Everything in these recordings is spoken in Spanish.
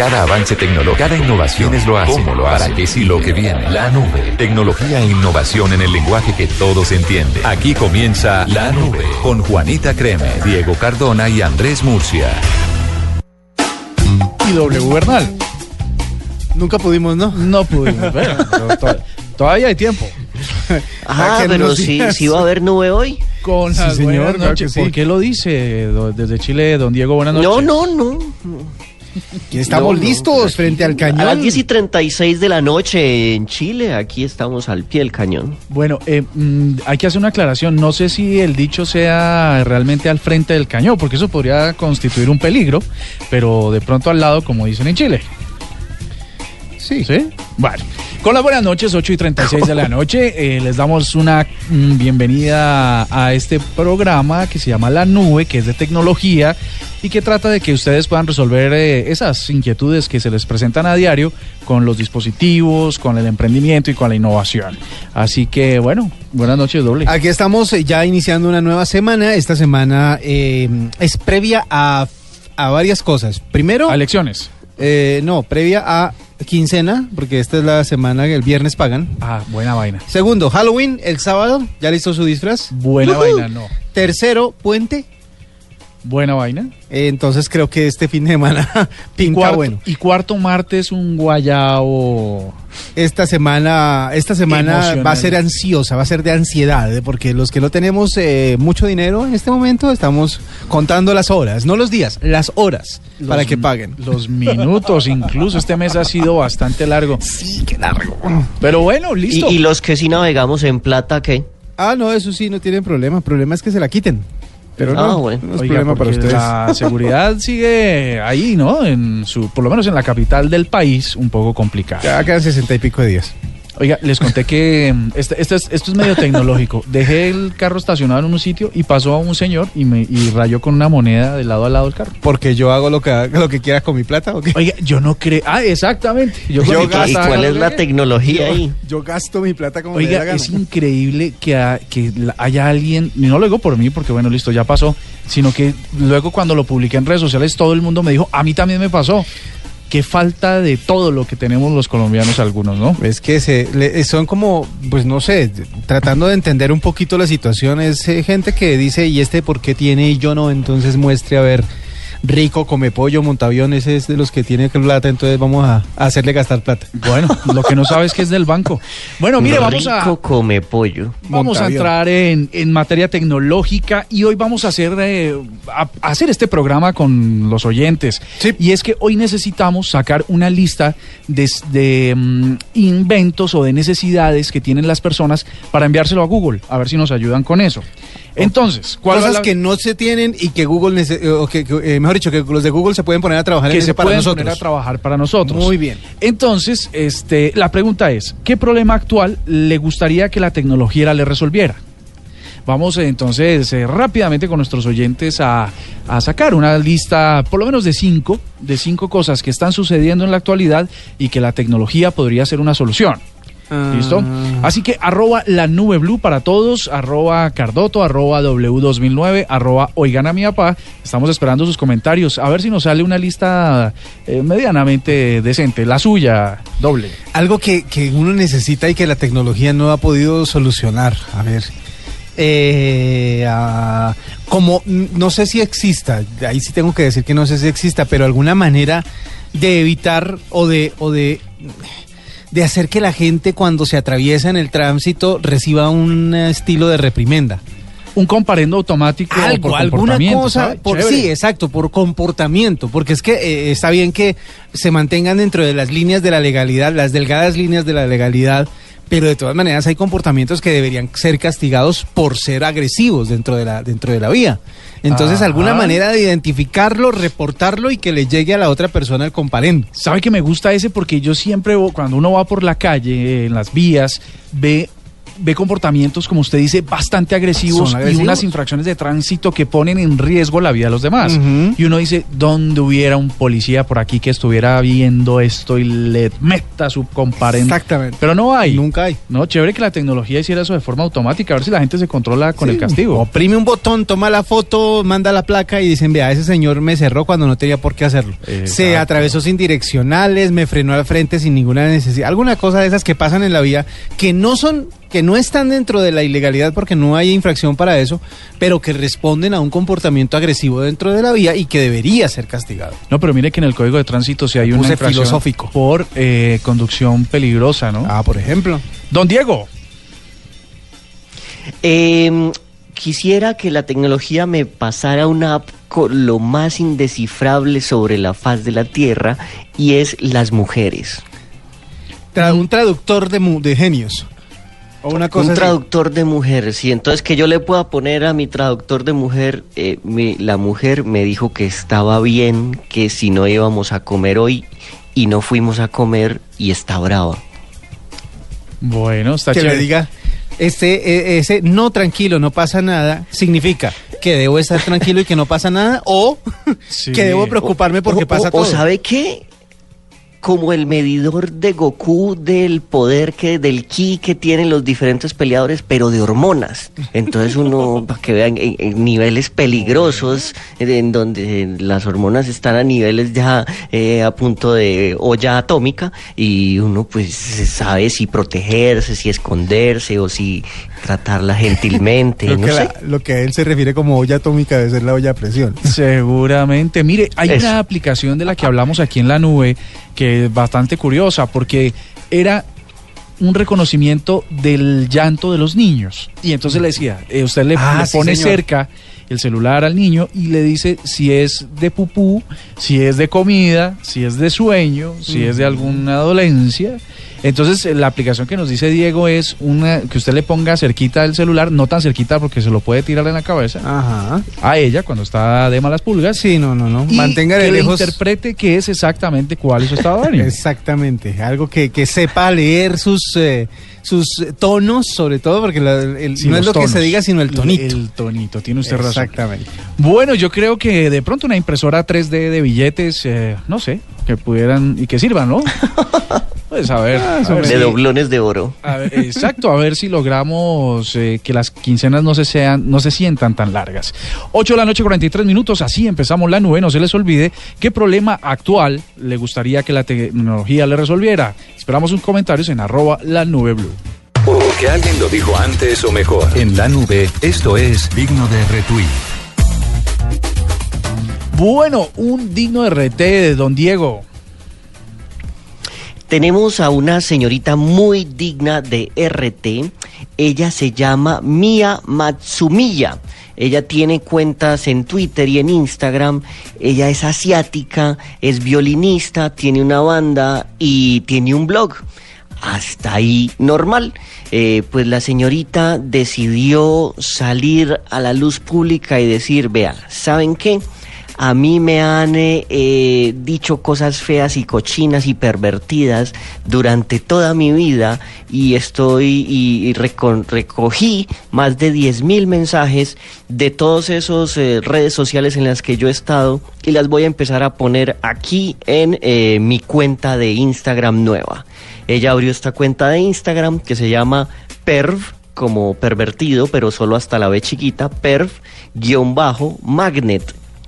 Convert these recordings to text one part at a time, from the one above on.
Cada avance tecnológico, cada innovación es lo hace. ¿Cómo lo hará? ¿Qué sí lo que viene? La nube. Tecnología e innovación en el lenguaje que todos entienden. Aquí comienza La Nube con Juanita Creme, Diego Cardona y Andrés Murcia. Y W Bernal. Nunca pudimos, ¿no? No pudimos, pero todavía hay tiempo. Ah, pero sí va a haber nube hoy. Con sí, señor, claro que sí. ¿Por qué lo dice desde Chile, don Diego? Buenas noches. No. Estamos listos aquí, frente al cañón. A las 10:36 de la noche en Chile, aquí estamos al pie del cañón. Bueno, hay que hacer una aclaración. No sé si el dicho sea realmente al frente del cañón, porque eso podría constituir un peligro, pero de pronto al lado, como dicen en Chile. Sí. Bueno, con las buenas noches, 8:36 de la noche, les damos una bienvenida a este programa que se llama La Nube, que es de tecnología y que trata de que ustedes puedan resolver esas inquietudes que se les presentan a diario con los dispositivos, con el emprendimiento y con la innovación. Así que, bueno, buenas noches, doble. Aquí estamos ya iniciando una nueva semana. Esta semana es previa a varias cosas. Primero... ¿A elecciones? No, previa a... quincena, porque esta es la semana que el viernes pagan. Ah, buena vaina. Segundo, Halloween, el sábado, ¿ya listo su disfraz? Buena vaina, no. Tercero, puente. Buena vaina. Entonces creo que este fin de semana pinta bueno. Y cuarto martes, un guayabo. Esta semana emocional. Va a ser ansiosa, va a ser de ansiedad, porque los que no tenemos mucho dinero en este momento estamos contando las horas, no los días, las horas, para que paguen. Los minutos, incluso este mes ha sido bastante largo. Sí, qué largo. Pero bueno, listo. ¿Y los que sí navegamos en plata, qué? Ah, no, eso sí, no tienen problema. El problema es que se la quiten. Pero bueno. No es problema para ustedes. La seguridad sigue ahí, ¿no? Por lo menos en la capital del país, un poco complicada. Ya quedan 60 y pico de días. Oiga, les conté que esto es medio tecnológico. Dejé el carro estacionado en un sitio y pasó a un señor y rayó con una moneda de lado a lado del carro. Porque yo hago lo que quiera con mi plata, ¿o qué? Oiga, yo no creo. Ah, exactamente. Yo gasto. ¿Y cuál es la tecnología ahí? Yo gasto mi plata como me da la gana. Oiga, es increíble que haya alguien, y no lo digo por mí, porque bueno, listo, ya pasó, sino que luego cuando lo publiqué en redes sociales, todo el mundo me dijo, a mí también me pasó. Qué falta de todo lo que tenemos los colombianos algunos, ¿no? Es que son como, pues no sé, tratando de entender un poquito la situación, es gente que dice, ¿y este por qué tiene y yo no? Entonces muestre, a ver, rico, come pollo, Montavión, ese es de los que tiene plata, entonces vamos a hacerle gastar plata. Bueno, lo que no sabe es que es del banco. Bueno, mire, vamos a... Rico, come pollo. Vamos Montavión. A entrar en materia tecnológica y hoy vamos a hacer este programa con los oyentes. Sí. Y es que hoy necesitamos sacar una lista de inventos o de necesidades que tienen las personas para enviárselo a Google, a ver si nos ayudan con eso. Entonces, cosas que no se tienen y que Google, mejor dicho, que los de Google se pueden poner a trabajar para nosotros. Muy bien. Entonces, la pregunta es, ¿qué problema actual le gustaría que la tecnología le resolviera? Vamos entonces rápidamente con nuestros oyentes a sacar una lista, por lo menos de cinco cosas que están sucediendo en la actualidad y que la tecnología podría ser una solución. ¿Listo? Así que @lanubeblu para todos, @cardoto, @w2009, @oiganamiapá. Estamos esperando sus comentarios. A ver si nos sale una lista medianamente decente. La suya, doble. Algo que uno necesita y que la tecnología no ha podido solucionar. A ver. Como, no sé si exista, ahí sí tengo que decir que no sé si exista, pero alguna manera de evitar o de hacer que la gente cuando se atraviesa en el tránsito reciba un estilo de reprimenda. Un comparendo automático. Algo, por comportamiento, alguna cosa. Sí, exacto, por comportamiento. Porque es que está bien que se mantengan dentro de las líneas de la legalidad, las delgadas líneas de la legalidad, pero de todas maneras hay comportamientos que deberían ser castigados por ser agresivos dentro de la vía. Entonces, alguna manera de identificarlo, reportarlo y que le llegue a la otra persona el comparendo. ¿Sabe que me gusta ese? Porque yo siempre, cuando uno va por la calle, en las vías, ve ve comportamientos, como usted dice, bastante agresivos, y unas infracciones de tránsito que ponen en riesgo la vida de los demás. Uh-huh. Y uno dice, ¿dónde hubiera un policía por aquí que estuviera viendo esto y le meta su comparendo? Exactamente. Pero no hay. Nunca hay. No, chévere que la tecnología hiciera eso de forma automática, a ver si la gente se controla con el castigo. Oprime un botón, toma la foto, manda la placa y dicen, vea, ese señor me cerró cuando no tenía por qué hacerlo. Exacto. Se atravesó sin direccionales, me frenó al frente sin ninguna necesidad. Alguna cosa de esas que pasan en la vía que no son, que no están dentro de la ilegalidad porque no hay infracción para eso, pero que responden a un comportamiento agresivo dentro de la vía y que debería ser castigado. No, pero mire que en el Código de Tránsito sí hay una infracción filosófico por conducción peligrosa, ¿no? Ah, por ejemplo. Don Diego. Quisiera que la tecnología me pasara una app con lo más indescifrable sobre la faz de la Tierra, y es las mujeres. Un traductor de genios. O una cosa un así. Traductor de mujer, sí. Entonces, que yo le pueda poner a mi traductor de mujer, la mujer me dijo que estaba bien, que si no íbamos a comer hoy, y no fuimos a comer, y está brava. Bueno, está chévere. Que le diga, ese no, tranquilo, no pasa nada, significa que debo estar tranquilo y que no pasa nada, o sí, que debo preocuparme porque pasa todo. ¿O sabe qué? Como el medidor de Goku del poder, del ki que tienen los diferentes peleadores, pero de hormonas. Entonces uno, para que vean, en niveles peligrosos, en donde las hormonas están a niveles ya a punto de olla atómica, y uno pues sabe si protegerse, si esconderse o si tratarla gentilmente. Lo que a él se refiere como olla atómica debe ser la olla a presión. Seguramente. Mire, hay una aplicación de la que hablamos aquí en la nube que es bastante curiosa, porque era un reconocimiento del llanto de los niños. Y entonces le decía, usted le pone cerca el celular al niño y le dice si es de pupú, si es de comida, si es de sueño, si es de alguna dolencia. Entonces la aplicación que nos dice Diego es una que usted le ponga cerquita del celular, no tan cerquita porque se lo puede tirar en la cabeza. Ajá. A ella cuando está de malas pulgas. Sí, no. Y mantenga de lejos. Que le interprete qué es exactamente cuál es su estado de ánimo. Exactamente, algo que sepa leer sus tonos, sobre todo, porque no es lo tonos, que se diga, sino el tonito. El tonito, tiene usted razón. Exactamente. Bueno, yo creo que de pronto una impresora 3D de billetes, no sé, que pudieran y que sirvan, ¿no? Pues a ver de doblones de oro. A ver, exacto, a ver si logramos que las quincenas no se sientan tan largas. 8:43 p.m, así empezamos la nube. No se les olvide qué problema actual le gustaría que la tecnología le resolviera. Esperamos sus comentarios en @lanube blue. Porque alguien lo dijo antes o mejor. En la nube, esto es digno de retweet. Bueno, un digno de RT de Don Diego. Tenemos a una señorita muy digna de RT. Ella se llama Mia Matsumiya. Ella tiene cuentas en Twitter y en Instagram. Ella es asiática, es violinista, tiene una banda y tiene un blog. Hasta ahí normal. Pues la señorita decidió salir a la luz pública y decir, vea, ¿saben qué? A mí me han dicho cosas feas y cochinas y pervertidas durante toda mi vida, y recogí más de 10.000 mensajes de todas esas redes sociales en las que yo he estado, y las voy a empezar a poner aquí en mi cuenta de Instagram nueva. Ella abrió esta cuenta de Instagram que se llama perf, como pervertido, pero solo hasta la B chiquita, perf-magnet.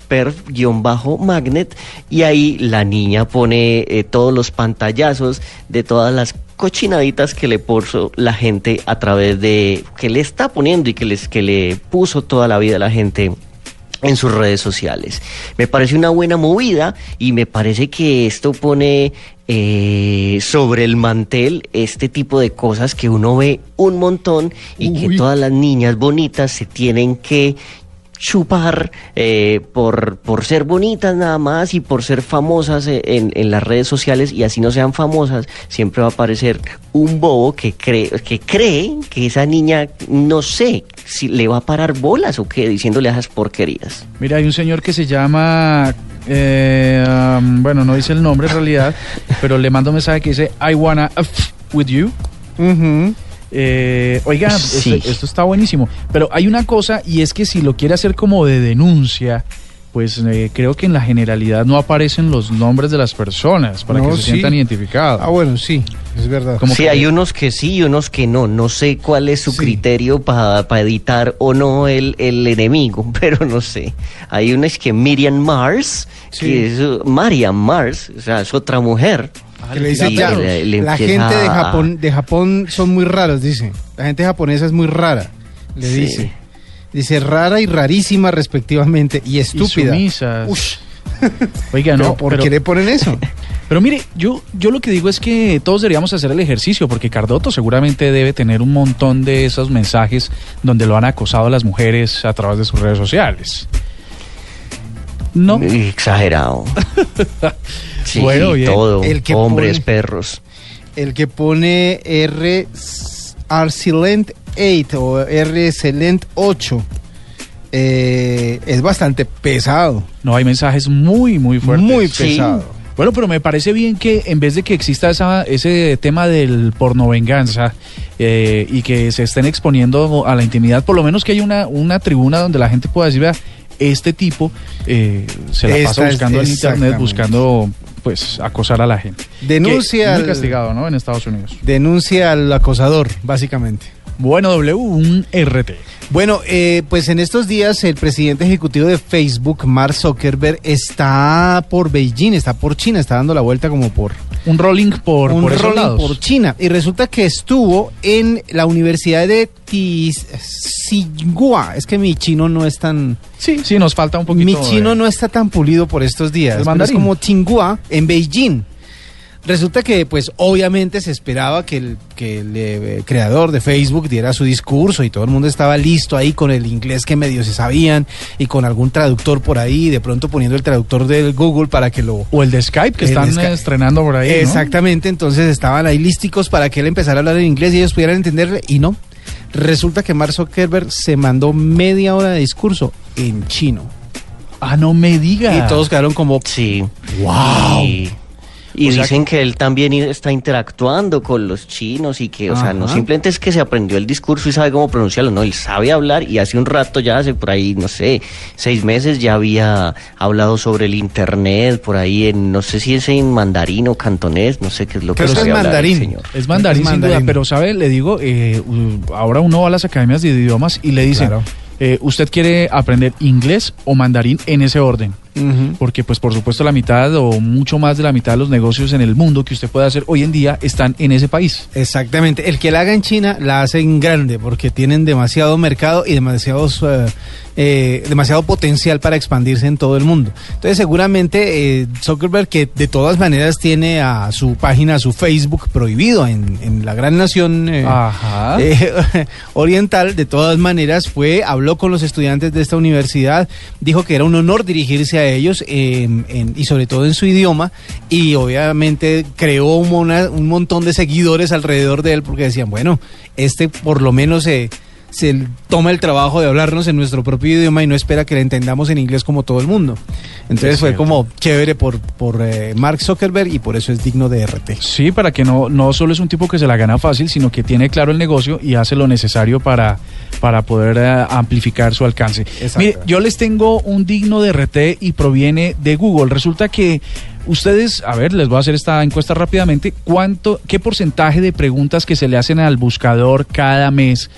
perf-magnet, y ahí la niña pone todos los pantallazos de todas las cochinaditas que le puso la gente a través de que le está poniendo y que le puso toda la vida a la gente en sus redes sociales. Me parece una buena movida y me parece que esto pone sobre el mantel este tipo de cosas que uno ve un montón y que todas las niñas bonitas se tienen que chupar por ser bonitas nada más y por ser famosas en las redes sociales, y así no sean famosas, siempre va a aparecer un bobo que cree que esa niña, no sé, si le va a parar bolas o qué, diciéndole esas porquerías. Mira, hay un señor que se llama, bueno, no dice el nombre en realidad, pero le mando un mensaje que dice, I wanna f with you. Uh-huh. Oiga, sí. esto está buenísimo, pero hay una cosa, y es que si lo quiere hacer como de denuncia, pues creo que en la generalidad no aparecen los nombres de las personas para que se sientan identificados. Ah, bueno, sí, es verdad. Como sí, que hay unos que sí y unos que no. No sé cuál es su criterio para editar o no el enemigo, pero no sé. Hay unos que Miriam Mars, que es Miriam Mars, o sea, es otra mujer. Que le dice, ya, la gente de Japón son muy raros, dice. La gente japonesa es muy rara, le dice. Dice rara y rarísima respectivamente, y estúpida. Y sumisas. Oiga, no, ¿por qué le ponen eso? Pero mire, yo lo que digo es que todos deberíamos hacer el ejercicio, porque Cardoto seguramente debe tener un montón de esos mensajes donde lo han acosado a las mujeres a través de sus redes sociales. No. Exagerado. Sí, bueno, bien. Todo. Hombres, perros. El que pone Arcelent 8 o Arcelent 8 es bastante pesado. No, hay mensajes muy, muy fuertes. Muy pesado. Sí. Bueno, pero me parece bien que en vez de que exista ese tema del pornovenganza y que se estén exponiendo a la intimidad, por lo menos que haya una tribuna donde la gente pueda decir, vea, este tipo se la pasa buscando en internet, buscando pues acosar a la gente. Denuncia. Muy castigado, ¿no? En Estados Unidos. Denuncia al acosador, básicamente. Bueno, un RT. Bueno, pues en estos días el presidente ejecutivo de Facebook, Mark Zuckerberg, está por Beijing, está por China, está dando la vuelta como por... Un rolling por esos lados. Un rolling por China. Y resulta que estuvo en la universidad de Tsinghua. Es que mi chino no es tan... Sí, nos falta un poquito. Mi chino no está tan pulido por estos días. Es como Tsinghua en Beijing. Resulta que, pues, obviamente se esperaba que el creador de Facebook diera su discurso y todo el mundo estaba listo ahí con el inglés que medio se sabían y con algún traductor por ahí, de pronto poniendo el traductor del Google para que lo... O el de Skype, que están estrenando por ahí, ¿no? Exactamente, entonces estaban ahí listicos para que él empezara a hablar en inglés y ellos pudieran entenderle, y no. Resulta que Mark Zuckerberg se mandó media hora de discurso en chino. Ah, no me digas. Y todos quedaron como... Sí. ¡Wow! Sí. Y o sea, dicen que él también está interactuando con los chinos y que, o sea, no simplemente es que se aprendió el discurso y sabe cómo pronunciarlo, no, él sabe hablar, y hace un rato ya, hace por ahí, no sé, 6 meses ya había hablado sobre el internet, por ahí en, no sé si es en mandarín o cantonés, no sé qué es lo que es mandarín, señor. Es mandarín, sin duda, pero sabe, le digo, ahora uno va a las academias de idiomas y le dicen... Claro. ¿Usted quiere aprender inglés o mandarín en ese orden? Uh-huh. Porque, pues, por supuesto, la mitad o mucho más de la mitad de los negocios en el mundo que usted puede hacer hoy en día están en ese país. Exactamente. El que la haga en China la hace en grande porque tienen demasiado mercado y demasiado potencial para expandirse en todo el mundo. Entonces, seguramente Zuckerberg, que de todas maneras tiene a su página, a su Facebook prohibido en la gran nación oriental, de todas maneras habló con los estudiantes de esta universidad, dijo que era un honor dirigirse a ellos y sobre todo en su idioma, y obviamente creó un montón de seguidores alrededor de él porque decían, bueno, este por lo menos se toma el trabajo de hablarnos en nuestro propio idioma y no espera que le entendamos en inglés como todo el mundo. Entonces fue como chévere por Mark Zuckerberg, y por eso es digno de RT. Sí, para que no solo es un tipo que se la gana fácil, sino que tiene claro el negocio y hace lo necesario para poder amplificar su alcance. Exacto. Mire, yo les tengo un digno de RT y proviene de Google. Resulta que ustedes, a ver, les voy a hacer esta encuesta rápidamente. ¿Qué porcentaje de preguntas que se le hacen al buscador cada mes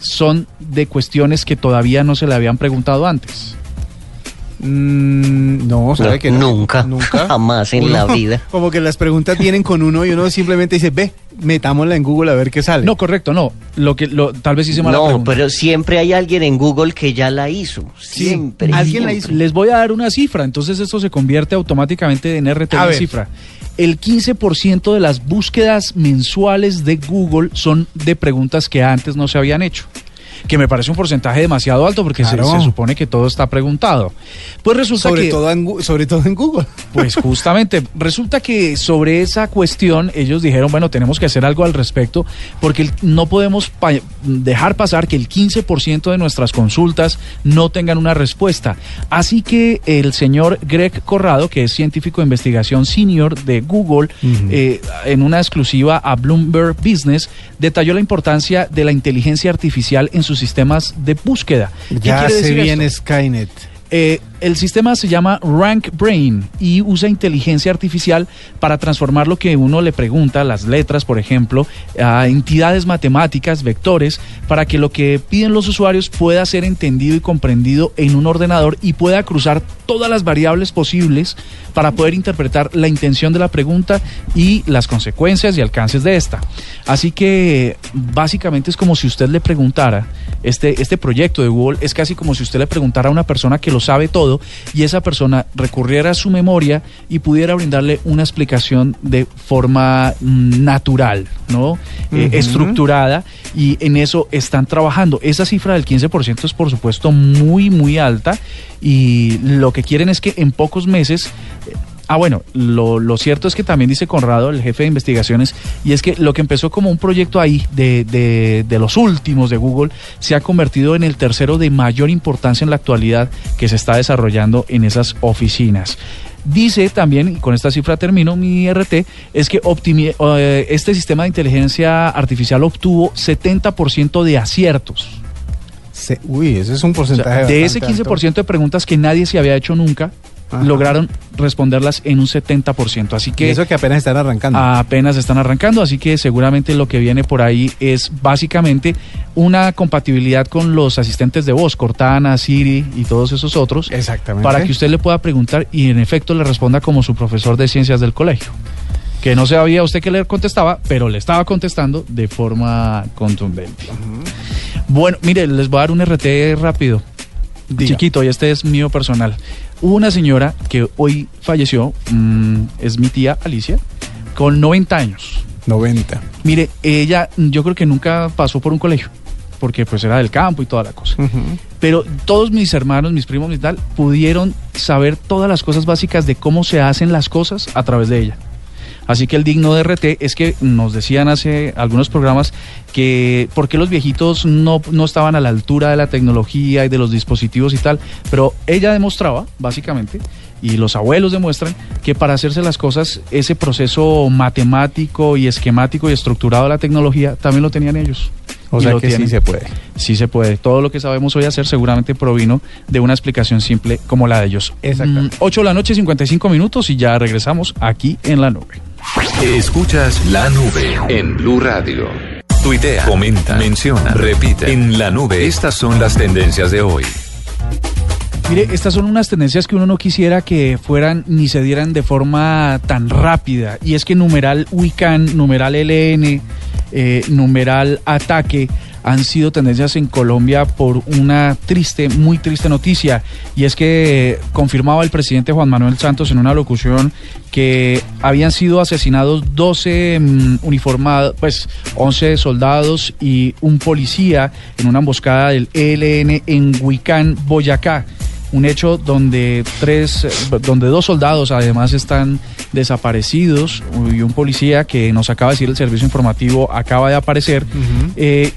son de cuestiones que todavía no se le habían preguntado antes? No, ¿sabe que no? Nunca, jamás en la vida. Como que las preguntas vienen con uno y uno simplemente dice, metámosla en Google a ver qué sale. No, correcto, no. Tal vez hice mala pregunta. No, pero siempre hay alguien en Google que ya la hizo. Siempre. Sí, alguien la hizo. Les voy a dar una cifra, entonces esto se convierte automáticamente en RT en cifra. El 15% de las búsquedas mensuales de Google son de preguntas que antes no se habían hecho. que me parece un porcentaje demasiado alto porque claro, se supone que todo está preguntado. Pues resulta que... Sobre todo en Google. Pues justamente, resulta que sobre esa cuestión ellos dijeron, bueno, tenemos que hacer algo al respecto porque no podemos dejar pasar que el 15% de nuestras consultas no tengan una respuesta. Así que el señor Greg Corrado, que es científico de investigación senior de Google, en una exclusiva a Bloomberg Business, detalló la importancia de la inteligencia artificial en sus sistemas de búsqueda. Ya se viene Skynet. El sistema se llama RankBrain y usa inteligencia artificial para transformar lo que uno le pregunta, las letras, por ejemplo, a entidades matemáticas, vectores, para que lo que piden los usuarios pueda ser entendido y comprendido en un ordenador y pueda cruzar todas las variables posibles para poder interpretar la intención de la pregunta y las consecuencias y alcances de esta. Así que básicamente es como si usted le preguntara, este proyecto de Google es casi como si usted le preguntara a una persona que lo sabe todo y esa persona recurriera a su memoria y pudiera brindarle una explicación de forma natural, ¿no? Estructurada, y en eso están trabajando. Esa cifra del 15% es por supuesto muy, muy alta y lo que quieren es que en pocos meses... lo cierto es que también dice Conrado, el jefe de investigaciones, y es que lo que empezó como un proyecto ahí de los últimos de Google se ha convertido en el tercero de mayor importancia en la actualidad que se está desarrollando en esas oficinas. Dice también, y con esta cifra termino mi RT, es que este sistema de inteligencia artificial obtuvo 70% de aciertos. Ese es un porcentaje. O sea, de ese 15% alto de preguntas que nadie se había hecho nunca, lograron responderlas en un 70%. Así que, y eso que apenas están arrancando. Así que seguramente lo que viene por ahí es básicamente una compatibilidad con los asistentes de voz, Cortana, Siri y todos esos otros. Exactamente. Para que usted le pueda preguntar y en efecto le responda como su profesor de ciencias del colegio, que no sabía usted que le contestaba, pero le estaba contestando de forma contundente. Bueno, mire, les voy a dar un RT rápido. Diga. Chiquito, y este es mío personal. Una señora que hoy falleció, es mi tía Alicia, con 90 años. 90. Mire, ella yo creo que nunca pasó por un colegio, porque pues era del campo y toda la cosa. Pero todos mis hermanos, mis primos y tal, pudieron saber todas las cosas básicas de cómo se hacen las cosas a través de ella. Así que el digno de RT es que nos decían hace algunos programas que por qué los viejitos no estaban a la altura de la tecnología y de los dispositivos y tal, pero ella demostraba, básicamente, y los abuelos demuestran, que para hacerse las cosas, ese proceso matemático y esquemático y estructurado de la tecnología también lo tenían ellos. O sea que sí se puede. Sí se puede. Todo lo que sabemos hoy hacer seguramente provino de una explicación simple como la de ellos. Exactamente. 8:55 p.m. y ya regresamos aquí en La Nube. Escuchas La Nube en Blue Radio. Tuitea, comenta, menciona, repite. En La Nube, estas son las tendencias de hoy. Mire, estas son unas tendencias que uno no quisiera que fueran ni se dieran de forma tan rápida. Y es que numeral Wiccan, numeral ELN, numeral ataque han sido tendencias en Colombia por una triste, muy triste noticia, y es que confirmaba el presidente Juan Manuel Santos en una locución que habían sido asesinados 11 soldados y un policía en una emboscada del ELN en Huicán, Boyacá. Un hecho donde dos soldados además están desaparecidos y un policía que nos acaba de decir el servicio informativo acaba de aparecer,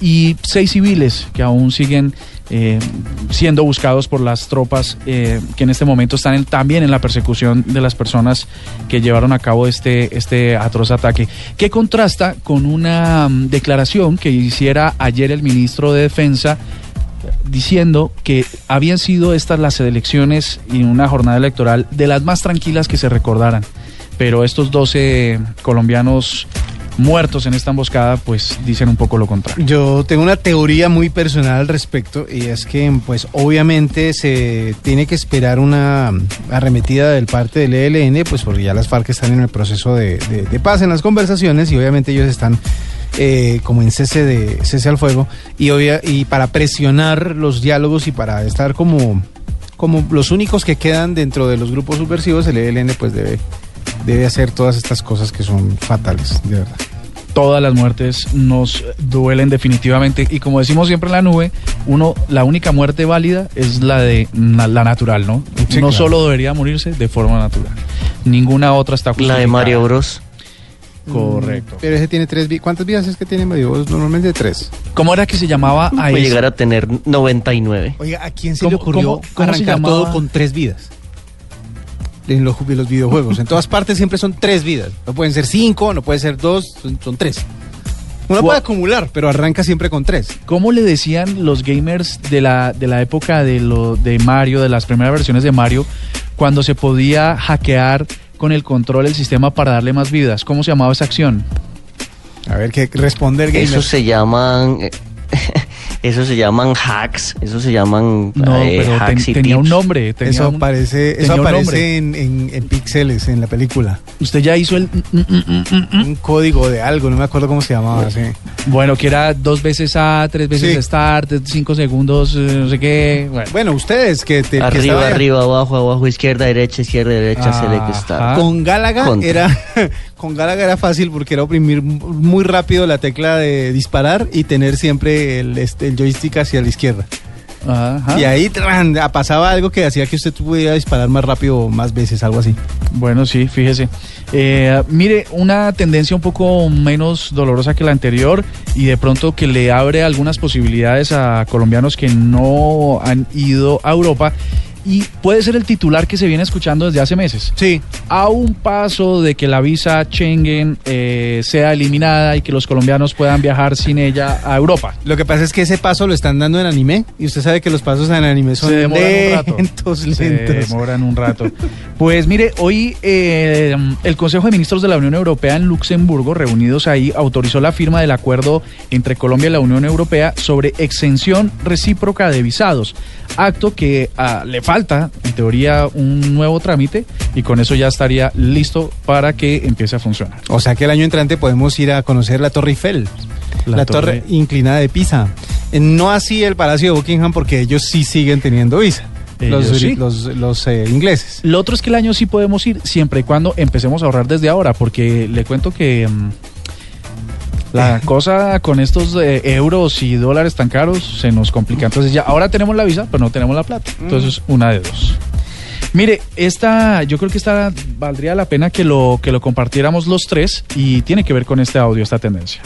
y 6 civiles que aún siguen siendo buscados por las tropas que en este momento están también en la persecución de las personas que llevaron a cabo este atroz ataque, que contrasta con una declaración que hiciera ayer el ministro de Defensa diciendo que habían sido estas las elecciones y una jornada electoral de las más tranquilas que se recordaran. Pero estos 12 colombianos muertos en esta emboscada, pues dicen un poco lo contrario. Yo tengo una teoría muy personal al respecto, y es que pues obviamente se tiene que esperar una arremetida del parte del ELN, pues porque ya las FARC están en el proceso de paz en las conversaciones y obviamente ellos están... como en cese al fuego y para presionar los diálogos y para estar como los únicos que quedan dentro de los grupos subversivos, el ELN pues debe hacer todas estas cosas que son fatales, de verdad. Todas las muertes nos duelen definitivamente, y como decimos siempre en La Nube, uno, la única muerte válida es la de la natural, ¿no? Sí, no, claro. Solo debería morirse de forma natural. Ninguna otra está justificada. La de Mario Bros. Correcto. Pero ese tiene 3 vidas. ¿Cuántas vidas es que tiene Mario Bros? Normalmente 3. ¿Cómo era que se llamaba a puede llegar a tener 99. Oiga, ¿a quién se le ocurrió arrancar todo con 3 vidas? En los videojuegos. En todas partes siempre son 3 vidas. No pueden ser 5, no pueden ser 2, son 3. Uno puede acumular, pero arranca siempre con 3. ¿Cómo le decían los gamers de la época de Mario, de las primeras versiones de Mario, cuando se podía hackear con el control del sistema para darle más vidas? ¿Cómo se llamaba esa acción? A ver, ¿qué responde el gamer? Eso se llaman hacks, eso se llaman pero hacks y tenía tips. Un nombre. Eso aparece en píxeles, en la película. Usted ya hizo un código de algo, no me acuerdo cómo se llamaba. Bueno, sí. Bueno, que era 2 veces A, 3 veces sí. Start, 5 segundos, no sé qué. Bueno, ustedes que... Arriba, abajo, izquierda, derecha, select, start. Con Galaga era fácil porque era oprimir muy rápido la tecla de disparar y tener siempre el joystick hacia la izquierda. Ajá. Y ahí pasaba algo que hacía que usted pudiera disparar más rápido, más veces, algo así. Bueno, sí, fíjese. Mire, una tendencia un poco menos dolorosa que la anterior y de pronto que le abre algunas posibilidades a colombianos que no han ido a Europa. Y puede ser el titular que se viene escuchando desde hace meses. Sí. A un paso de que la visa Schengen sea eliminada y que los colombianos puedan viajar sin ella a Europa. Lo que pasa es que ese paso lo están dando en anime. Y usted sabe que los pasos en anime son lentos. Se demoran un rato. Pues mire, hoy el Consejo de Ministros de la Unión Europea en Luxemburgo, reunidos ahí, autorizó la firma del acuerdo entre Colombia y la Unión Europea sobre exención recíproca de visados. Acto que le falta, en teoría, un nuevo trámite y con eso ya estaría listo para que empiece a funcionar. O sea que el año entrante podemos ir a conocer la Torre Eiffel, la torre inclinada de Pisa. No así el Palacio de Buckingham porque ellos sí siguen teniendo visa. Los ingleses. Lo otro es que el año sí podemos ir siempre y cuando empecemos a ahorrar desde ahora, porque le cuento que la cosa con estos euros y dólares tan caros se nos complica. Entonces ya ahora tenemos la visa, pero no tenemos la plata. Entonces una de dos. Mire, yo creo que valdría la pena que lo compartiéramos los tres y tiene que ver con este audio, esta tendencia.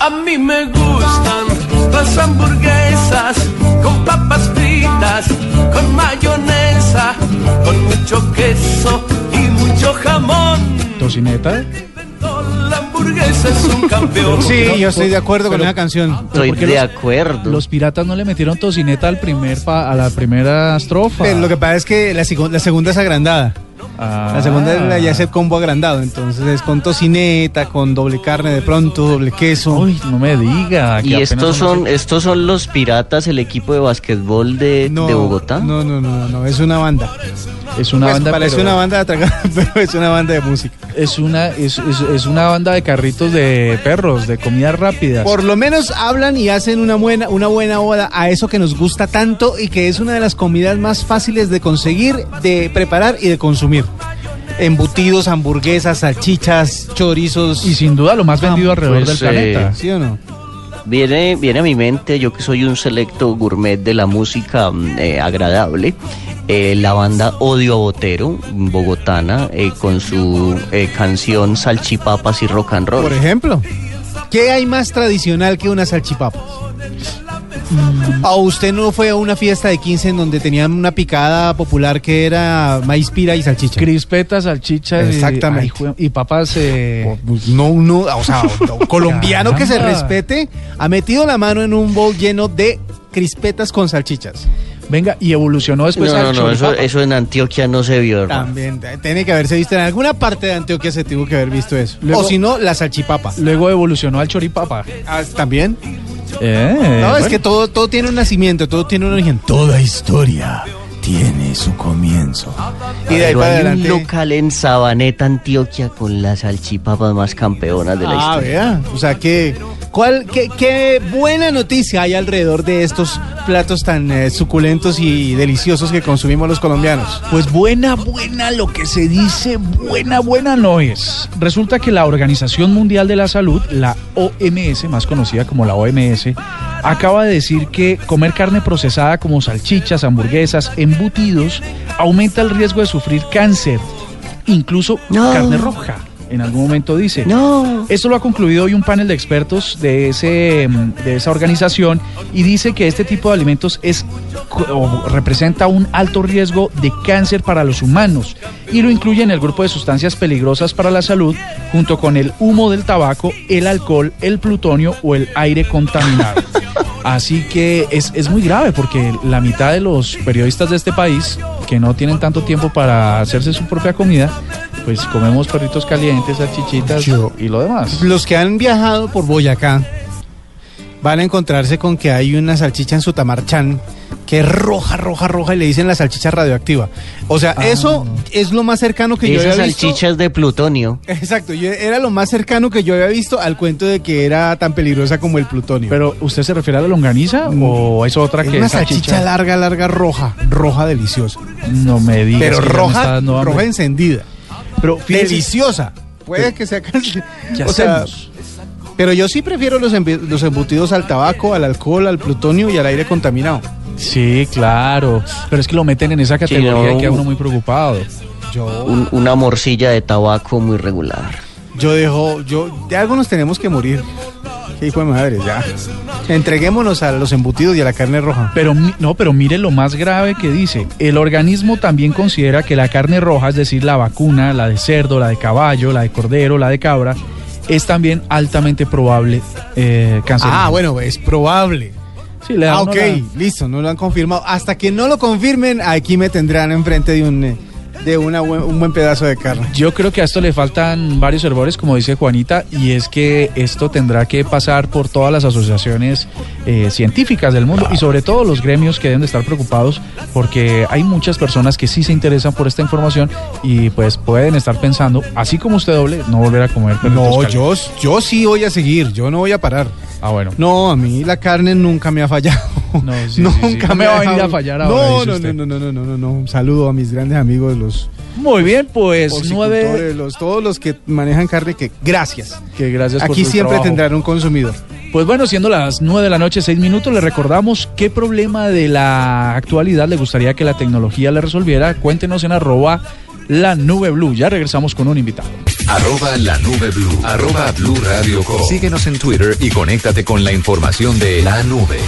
A mí me gustan las hamburguesas con papas fritas, con mayonesa, con mucho queso y mucho jamón. ¿Tocineta? La hamburguesa es un campeón. Sí, yo estoy de acuerdo con esa canción. Estoy de acuerdo. Los piratas no le metieron tocineta a la primera estrofa. Pero lo que pasa es que la segunda es agrandada. La segunda ya es el combo agrandado, entonces es con tocineta, con doble carne de pronto, doble queso. Uy, no me diga. Y estos son los piratas, el equipo de basquetbol de Bogotá. No, es una banda. Es una banda. Parece una banda de atracada, pero es una banda de música. Es una banda de carritos de perros, de comidas rápidas. Por lo menos hablan y hacen una buena oda a eso que nos gusta tanto y que es una de las comidas más fáciles de conseguir, de preparar y de consumir. Embutidos, hamburguesas, salchichas, chorizos. Y sin duda lo más vendido alrededor del planeta. ¿Sí o no? Viene a mi mente, yo que soy un selecto gourmet de la música agradable, la banda Odio a Botero, bogotana, con su canción Salchipapas y Rock and Roll. Por ejemplo, ¿qué hay más tradicional que unas salchipapas? ¿O usted no fue a una fiesta de 15 en donde tenían una picada popular que era maíz pira y salchicha? Crispetas, salchichas. Exactamente. Y papas... un colombiano que se respete ha metido la mano en un bowl lleno de crispetas con salchichas. Venga, y evolucionó después al choripapa. Eso en Antioquia no se vio, hermano. También, tiene que haberse visto, en alguna parte de Antioquia se tuvo que haber visto eso. Luego, o si no, la salchipapa. Luego evolucionó al choripapa. ¿También? Es que todo tiene un nacimiento, todo tiene un origen. Toda historia tiene su comienzo. Y de ahí para adelante. Hay un local en Sabaneta, Antioquia, con las salchipapas más campeonas de la historia. Vea. O sea que ¿Qué buena noticia hay alrededor de estos platos tan suculentos y deliciosos que consumimos los colombianos? Pues buena, lo que se dice buena no es. Resulta que la Organización Mundial de la Salud, la OMS, más conocida como la OMS, acaba de decir que comer carne procesada como salchichas, hamburguesas, embutidos, aumenta el riesgo de sufrir cáncer, incluso carne roja. En algún momento dice. No. Esto lo ha concluido hoy un panel de expertos de esa organización y dice que este tipo de alimentos representa un alto riesgo de cáncer para los humanos y lo incluye en el grupo de sustancias peligrosas para la salud junto con el humo del tabaco, el alcohol, el plutonio o el aire contaminado. Así que es muy grave porque la mitad de los periodistas de este país que no tienen tanto tiempo para hacerse su propia comida, pues comemos perritos calientes, salchichitas y lo demás. Los que han viajado por Boyacá van a encontrarse con que hay una salchicha en Sutamarchán que es roja y le dicen la salchicha radioactiva. O sea, eso es lo más cercano que yo había visto. Esas salchichas de plutonio. Exacto, era lo más cercano que yo había visto al cuento de que era tan peligrosa como el plutonio. Pero, ¿usted se refiere a la longaniza o es otra que es una salchicha larga, roja deliciosa? No me digas. Pero roja encendida. Pero fíjese, deliciosa. Puede que sea casi. Pero yo sí prefiero los embutidos al tabaco, al alcohol, al plutonio y al aire contaminado. Sí, claro. Pero es que lo meten en esa categoría y queda uno muy preocupado. Una morcilla de tabaco muy regular. De algo nos tenemos que morir. Qué hijo de madre, ya. Entreguémonos a los embutidos y a la carne roja. Pero mire lo más grave que dice. El organismo también considera que la carne roja, es decir, la vacuna, la de cerdo, la de caballo, la de cordero, la de cabra, es también altamente probable cancerígena. Ah, bueno, es probable. Sí, ok, listo, no lo han confirmado. Hasta que no lo confirmen, aquí me tendrán enfrente de un buen pedazo de carne. Yo creo que a esto le faltan varios hervores, como dice Juanita, y es que esto tendrá que pasar por todas las asociaciones científicas del mundo, y sobre todo los gremios que deben de estar preocupados, porque hay muchas personas que sí se interesan por esta información y pues pueden estar pensando, así como usted doble, no volver a comer perritos calientes. No, yo sí voy a seguir, yo no voy a parar. Ah, bueno. No, a mí la carne nunca me ha fallado. No, sí, nunca me va a venir a fallar ahora. No. Un saludo a mis grandes amigos, los. Muy bien, pues. Todos los que manejan carne, que gracias. Que gracias por su trabajo. Aquí siempre tendrán un consumidor. Pues bueno, siendo las 9:06 p.m, le recordamos qué problema de la actualidad le gustaría que la tecnología le resolviera. Cuéntenos en @lanubeblu. Ya regresamos con un invitado. @lanubeblu. @BluRadio.com. Síguenos en Twitter y conéctate con la información de La Nube.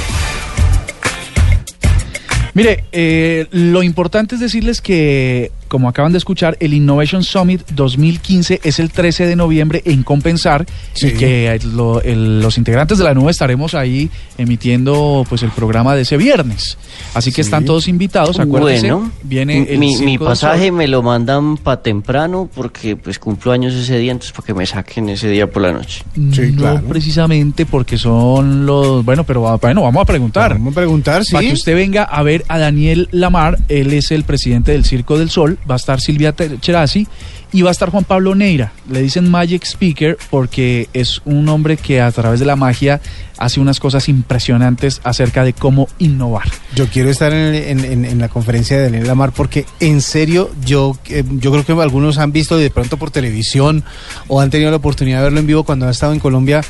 Mire, lo importante es decirles que, como acaban de escuchar, el Innovation Summit 2015 es el 13 de noviembre en Compensar, sí. Y que los integrantes de La Nube estaremos ahí emitiendo pues el programa de ese viernes. Así que están todos invitados, acuérdense. Bueno, viene el mi pasaje me lo mandan para temprano porque pues cumplo años ese día, entonces para que me saquen ese día por la noche. Sí, no, claro. Precisamente porque son los... Bueno, vamos a preguntar. Vamos a preguntar, sí. Para que usted venga a ver a Daniel Lamar, él es el presidente del Circo del Sol. Va a estar Silvia Cherasi y va a estar Juan Pablo Neira. Le dicen Magic Speaker porque es un hombre que a través de la magia hace unas cosas impresionantes acerca de cómo innovar. Yo quiero estar en la conferencia de Daniel Lamar porque en serio yo creo que algunos han visto de pronto por televisión o han tenido la oportunidad de verlo en vivo cuando ha estado en Colombia.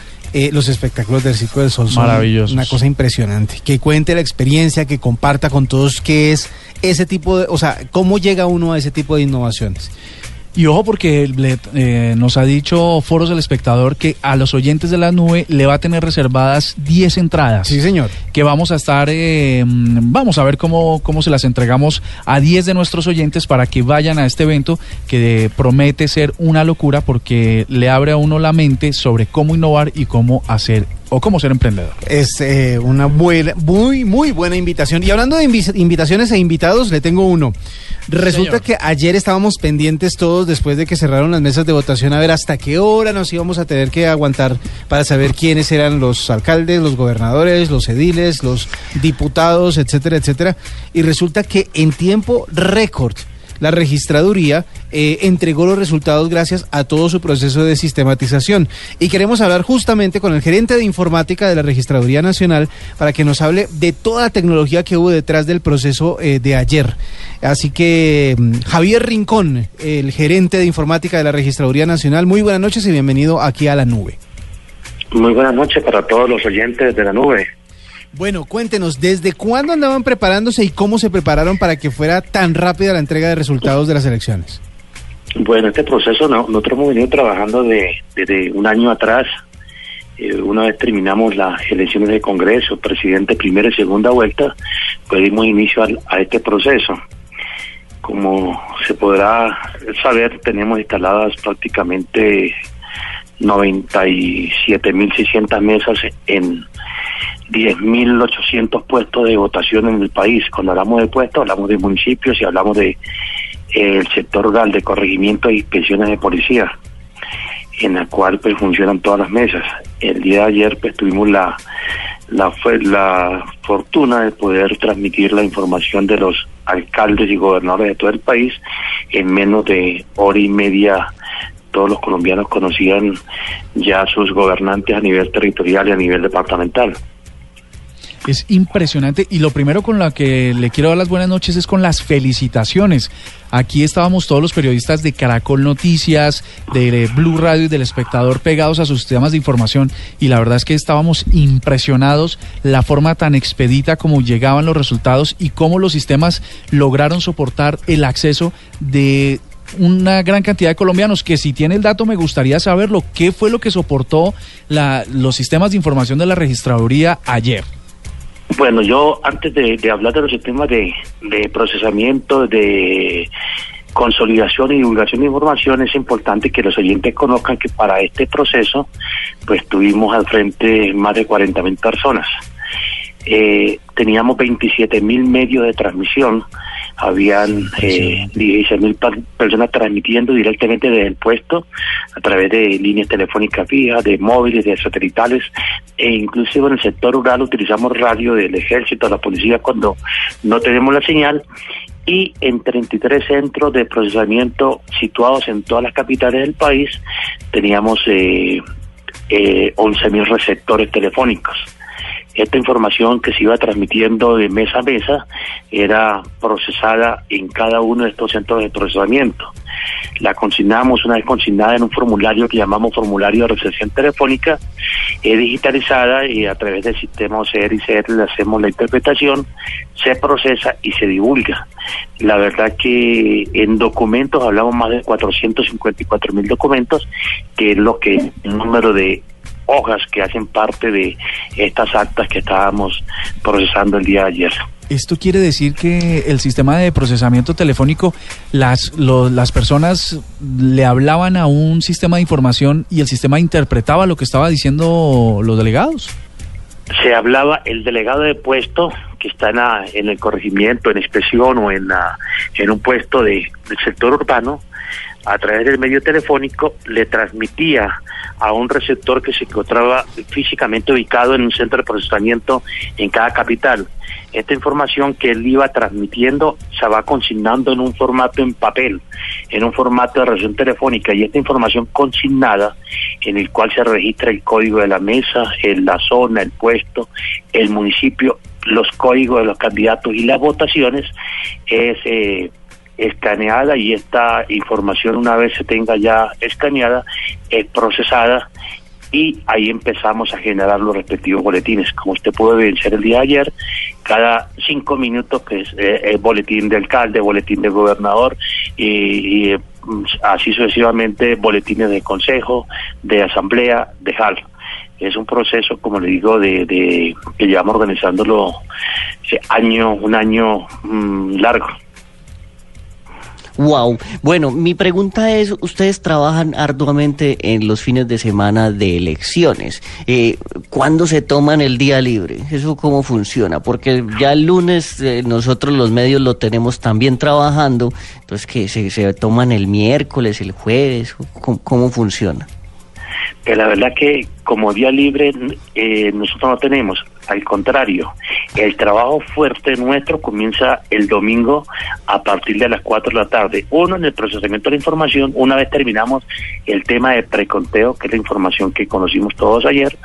Los espectáculos del Circo del Sol son una cosa impresionante. Que cuente la experiencia, que comparta con todos qué es ese tipo de... O sea, cómo llega uno a ese tipo de innovaciones. Y ojo porque nos ha dicho Foros del Espectador que a los oyentes de La Nube le va a tener reservadas 10 entradas. Sí, señor. Que vamos a estar, vamos a ver cómo se las entregamos a 10 de nuestros oyentes para que vayan a este evento que promete ser una locura porque le abre a uno la mente sobre cómo innovar y cómo hacer o cómo ser emprendedor. Es una muy buena invitación. Y hablando de invitaciones e invitados, le tengo uno. Resulta que ayer estábamos pendientes todos después de que cerraron las mesas de votación a ver hasta qué hora nos íbamos a tener que aguantar para saber quiénes eran los alcaldes, los gobernadores, los ediles, los diputados, etcétera, etcétera. Y resulta que en tiempo récord la Registraduría entregó los resultados gracias a todo su proceso de sistematización. Y queremos hablar justamente con el gerente de informática de la Registraduría Nacional para que nos hable de toda la tecnología que hubo detrás del proceso de ayer. Así que Javier Rincón, el gerente de informática de la Registraduría Nacional, muy buenas noches y bienvenido aquí a La Nube. Muy buenas noches para todos los oyentes de La Nube. Bueno, cuéntenos, ¿desde cuándo andaban preparándose y cómo se prepararon para que fuera tan rápida la entrega de resultados de las elecciones? Bueno, este proceso nosotros hemos venido trabajando desde un año atrás. Una vez terminamos las elecciones de Congreso, presidente, primera y segunda vuelta, pues dimos inicio a este proceso. Como se podrá saber, tenemos instaladas prácticamente 97.600 mesas en 10.800 puestos de votación en el país. Cuando hablamos de puestos, hablamos de municipios y hablamos de el sector rural, de corregimiento e inspecciones de policía, en la cual pues funcionan todas las mesas. El día de ayer pues tuvimos la fortuna de poder transmitir la información de los alcaldes y gobernadores de todo el país. En menos de hora y media todos los colombianos conocían ya a sus gobernantes a nivel territorial y a nivel departamental. Es impresionante, y lo primero con la que le quiero dar las buenas noches es con las felicitaciones. Aquí estábamos todos los periodistas de Caracol Noticias, de Blue Radio y del Espectador pegados a sus temas de información, y la verdad es que estábamos impresionados la forma tan expedita como llegaban los resultados y cómo los sistemas lograron soportar el acceso de una gran cantidad de colombianos. Que si tiene el dato me gustaría saberlo, ¿qué fue lo que soportó los sistemas de información de la Registraduría ayer? Bueno, yo antes de hablar de los sistemas de procesamiento, de consolidación y divulgación de información, es importante que los oyentes conozcan que para este proceso pues tuvimos al frente más de 40.000 personas. Teníamos 27.000 medios de transmisión, habían 16.000 personas transmitiendo directamente desde el puesto a través de líneas telefónicas fijas, de móviles, de satelitales, e inclusive en el sector rural utilizamos radio del ejército, la policía cuando no tenemos la señal, y en 33 centros de procesamiento situados en todas las capitales del país teníamos 11.000 receptores telefónicos. Esta información que se iba transmitiendo de mesa a mesa era procesada en cada uno de estos centros de procesamiento. La consignamos, una vez consignada, en un formulario que llamamos formulario de recepción telefónica, digitalizada, y a través del sistema OCR y CR le hacemos la interpretación, se procesa y se divulga. La verdad que en documentos hablamos más de 454.000 documentos, que es lo que el número de hojas que hacen parte de estas actas que estábamos procesando el día de ayer. Esto quiere decir que el sistema de procesamiento telefónico, las personas le hablaban a un sistema de información y el sistema interpretaba lo que estaban diciendo los delegados. Se hablaba el delegado de puesto que está en el corregimiento, en inspección o en un puesto del sector urbano, a través del medio telefónico le transmitía a un receptor que se encontraba físicamente ubicado en un centro de procesamiento en cada capital. Esta información que él iba transmitiendo se va consignando en un formato en papel, en un formato de recepción telefónica, y esta información consignada, en el cual se registra el código de la mesa, la zona, el puesto, el municipio, los códigos de los candidatos y las votaciones, es escaneada, y esta información, una vez se tenga ya escaneada, es procesada, y ahí empezamos a generar los respectivos boletines. Como usted pudo evidenciar el día de ayer, cada 5 minutos que es el boletín de alcalde, boletín de gobernador, y así sucesivamente, boletines de consejo, de asamblea, de JAL. Es un proceso, como le digo, que llevamos organizándolo un año largo. Wow. Bueno, mi pregunta es, ustedes trabajan arduamente en los fines de semana de elecciones. ¿Cuándo se toman el día libre? ¿Eso cómo funciona? Porque ya el lunes nosotros los medios lo tenemos también trabajando. Entonces, ¿qué? ¿Se toman el miércoles, el jueves? ¿Cómo funciona? Pues la verdad que como día libre nosotros no tenemos. Al contrario, el trabajo fuerte nuestro comienza el domingo a partir de las 4 de la tarde. Uno, en el procesamiento de la información, una vez terminamos el tema de preconteo, que es la información que conocimos todos ayer,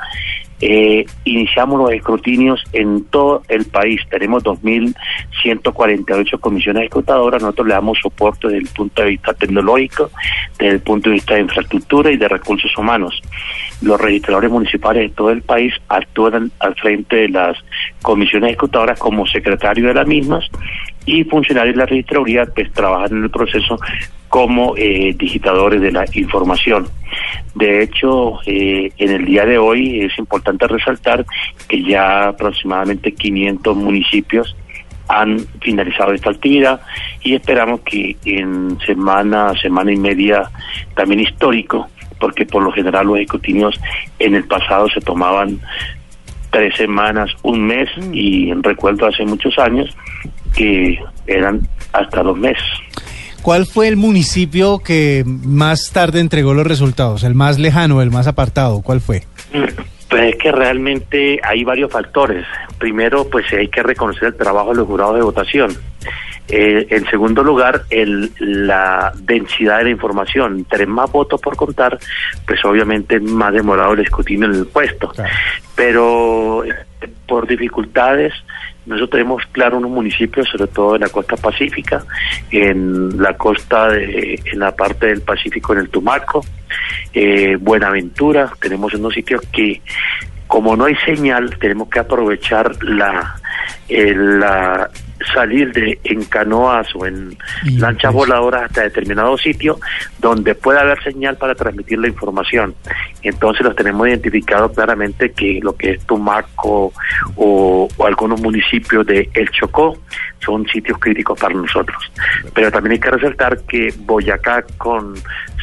iniciamos los escrutinios en todo el país. Tenemos 2.148 comisiones escrutadoras. Nosotros le damos soporte desde el punto de vista tecnológico, desde el punto de vista de infraestructura y de recursos humanos. Los registradores municipales de todo el país actúan al frente de las comisiones ejecutadoras como secretario de las mismas, y funcionarios de la registraduría pues trabajan en el proceso como digitadores de la información. De hecho, en el día de hoy es importante resaltar que ya aproximadamente 500 municipios han finalizado esta actividad, y esperamos que en semana y media, también histórico, porque por lo general los ejecutinios en el pasado se tomaban 3 semanas, un mes, y recuerdo hace muchos años que eran hasta 2 meses. ¿Cuál fue el municipio que más tarde entregó los resultados? ¿El más lejano, el más apartado? ¿Cuál fue? Pues es que realmente hay varios factores. Primero, pues hay que reconocer el trabajo de los jurados de votación. En segundo lugar, la densidad de la información. Entre más votos por contar, pues obviamente más demorado el escrutinio en el puesto. Claro. Pero por dificultades, nosotros tenemos claro unos municipios, sobre todo en la costa pacífica, en la parte del Pacífico, en el Tumaco, Buenaventura. Tenemos unos sitios que, como no hay señal, tenemos que aprovechar la salir en canoas o en lanchas voladoras hasta determinado sitio donde pueda haber señal para transmitir la información. Entonces los tenemos identificados claramente, que lo que es Tumaco o algunos municipios de El Chocó son sitios críticos para nosotros. Pero también hay que resaltar que Boyacá con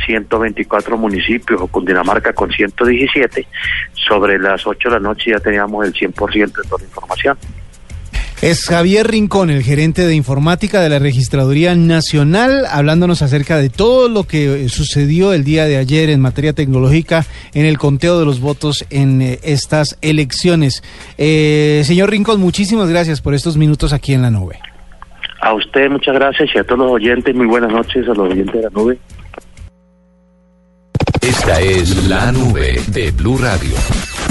124 municipios o Cundinamarca con 117, sobre las 8 de la noche ya teníamos el 100% de toda la información. Es Javier Rincón, el gerente de informática de la Registraduría Nacional, hablándonos acerca de todo lo que sucedió el día de ayer en materia tecnológica en el conteo de los votos en estas elecciones. Señor Rincón, muchísimas gracias por estos minutos aquí en La Nube. A usted muchas gracias, y a todos los oyentes, muy buenas noches a los oyentes de La Nube. Esta es La Nube de Blue Radio.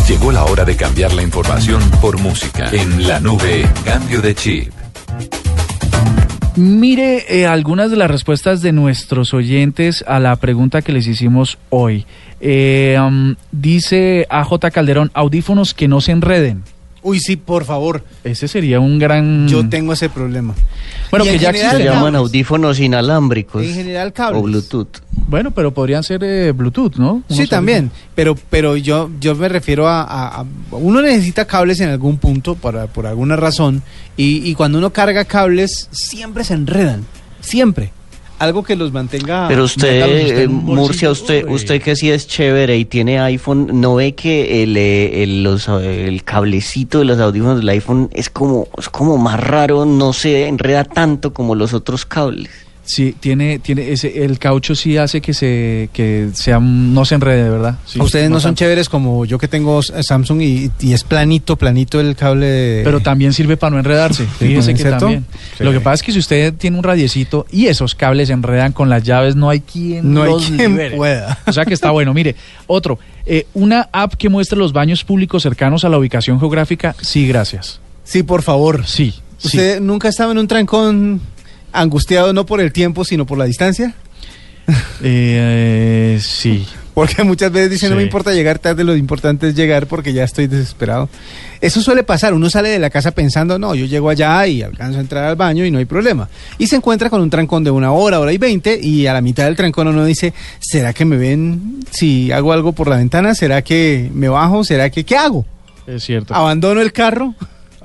Llegó la hora de cambiar la información por música. En La Nube, cambio de chip. Mire, algunas de las respuestas de nuestros oyentes a la pregunta que les hicimos hoy. Dice AJ Calderón, audífonos que no se enreden. Uy, sí, por favor. Ese sería un gran... Yo tengo ese problema. Bueno, que ya existen. Se llaman audífonos inalámbricos. En general, cables. O Bluetooth. Bueno, pero podrían ser Bluetooth, ¿no? Sí, también, pero yo me refiero a... Uno necesita cables en algún punto, por alguna razón, y cuando uno carga cables, siempre se enredan, siempre. Algo que los mantenga... Pero usted, Murcia, usted que sí es chévere y tiene iPhone, ¿no ve que el cablecito de los audífonos del iPhone es como más raro, no se enreda tanto como los otros cables? Sí, tiene ese, el caucho sí hace que sea, no se enrede, ¿verdad? Sí. Ustedes no son chéveres como yo, que tengo Samsung y es planito el cable. Pero también sirve para no enredarse, fíjese que también. Sí. Lo que pasa es que si usted tiene un radiecito y esos cables se enredan con las llaves, no hay quien pueda. O sea que está bueno. Mire, otro, una app que muestre los baños públicos cercanos a la ubicación geográfica, sí, gracias. Sí, por favor. Sí. ¿Usted nunca estaba en un trancón angustiado no por el tiempo, sino por la distancia? Sí. Porque muchas veces dicen, no me importa llegar tarde, lo importante es llegar porque ya estoy desesperado. Eso suele pasar, uno sale de la casa pensando, no, yo llego allá y alcanzo a entrar al baño y no hay problema. Y se encuentra con un trancón de 1 hora, 1 hora y 20, y a la mitad del trancón uno dice, ¿será que me ven si hago algo por la ventana? ¿Será que me bajo? ¿Será que qué hago? Es cierto. ¿Abandono el carro?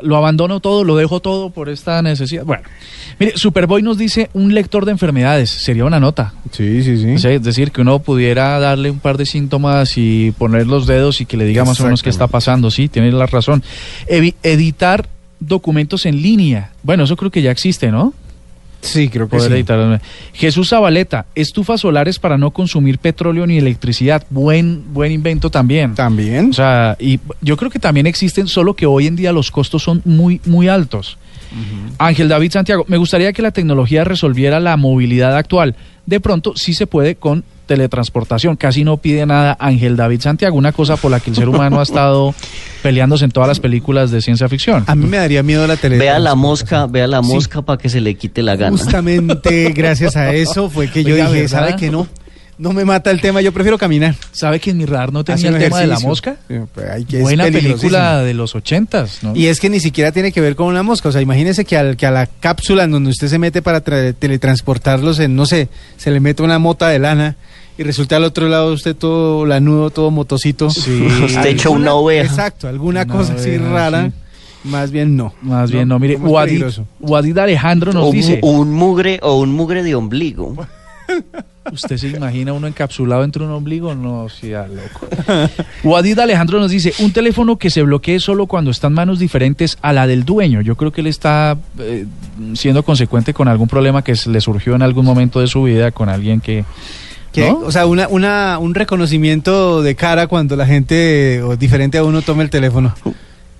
Lo abandono todo, lo dejo todo por esta necesidad. Bueno, mire, Superboy nos dice un lector de enfermedades, sería una nota. Sí. O sea, es decir, que uno pudiera darle un par de síntomas y poner los dedos y que le diga más o menos qué está pasando. Sí, tiene la razón. Editar documentos en línea. Bueno, eso creo que ya existe, ¿no? Sí, creo que sí. Editar. Jesús Zabaleta, estufas solares para no consumir petróleo ni electricidad. Buen invento también. También. O sea, y yo creo que también existen, solo que hoy en día los costos son muy, muy altos. Uh-huh. Ángel David Santiago, me gustaría que la tecnología resolviera la movilidad actual. De pronto sí se puede con teletransportación. Casi no pide nada Ángel David Santiago, una cosa por la que el ser humano ha estado peleándose en todas las películas de ciencia ficción. A mí me daría miedo la teletransportación. Vea la mosca sí, para que se le quite la gana. Justamente gracias a eso fue que yo dije, ¿sabe qué no? No me mata el tema, yo prefiero caminar. ¿Sabe que en mi radar no tenía el tema de la mosca? Sí, pues hay que buena película de los 80s, ¿no? Y es que ni siquiera tiene que ver con una mosca. O sea, imagínese que a la cápsula en donde usted se mete para teletransportarlos, no sé, se le mete una mota de lana y resulta al otro lado usted todo lanudo, todo motocito. Sí. Usted hecho una oveja. Exacto, alguna una cosa oveja, así rara. Sí. Más bien no. Mire, Guadid Alejandro nos dice... Un mugre de ombligo. ¿Usted se imagina uno encapsulado entre un ombligo? No, sea loco. Guadid Alejandro nos dice, un teléfono que se bloquee solo cuando está en manos diferentes a la del dueño. Yo creo que él está siendo consecuente con algún problema que le surgió en algún momento de su vida con alguien que... ¿no? O sea, un reconocimiento de cara cuando la gente o diferente a uno toma el teléfono.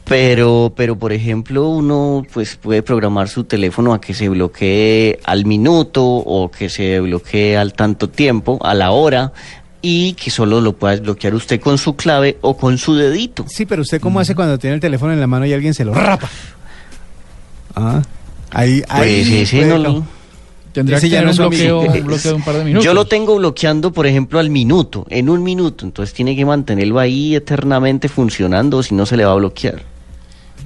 Pero por ejemplo, uno pues puede programar su teléfono a que se bloquee al minuto o que se bloquee al tanto tiempo, a la hora, y que solo lo pueda desbloquear usted con su clave o con su dedito. Sí, pero ¿usted cómo hace cuando tiene el teléfono en la mano y alguien se lo rapa? Ah, ahí pues ese no lo... Tendría que tener un bloqueo de un par de minutos. Yo lo tengo bloqueando, por ejemplo, al minuto, en un minuto. Entonces tiene que mantenerlo ahí eternamente funcionando, si no se le va a bloquear.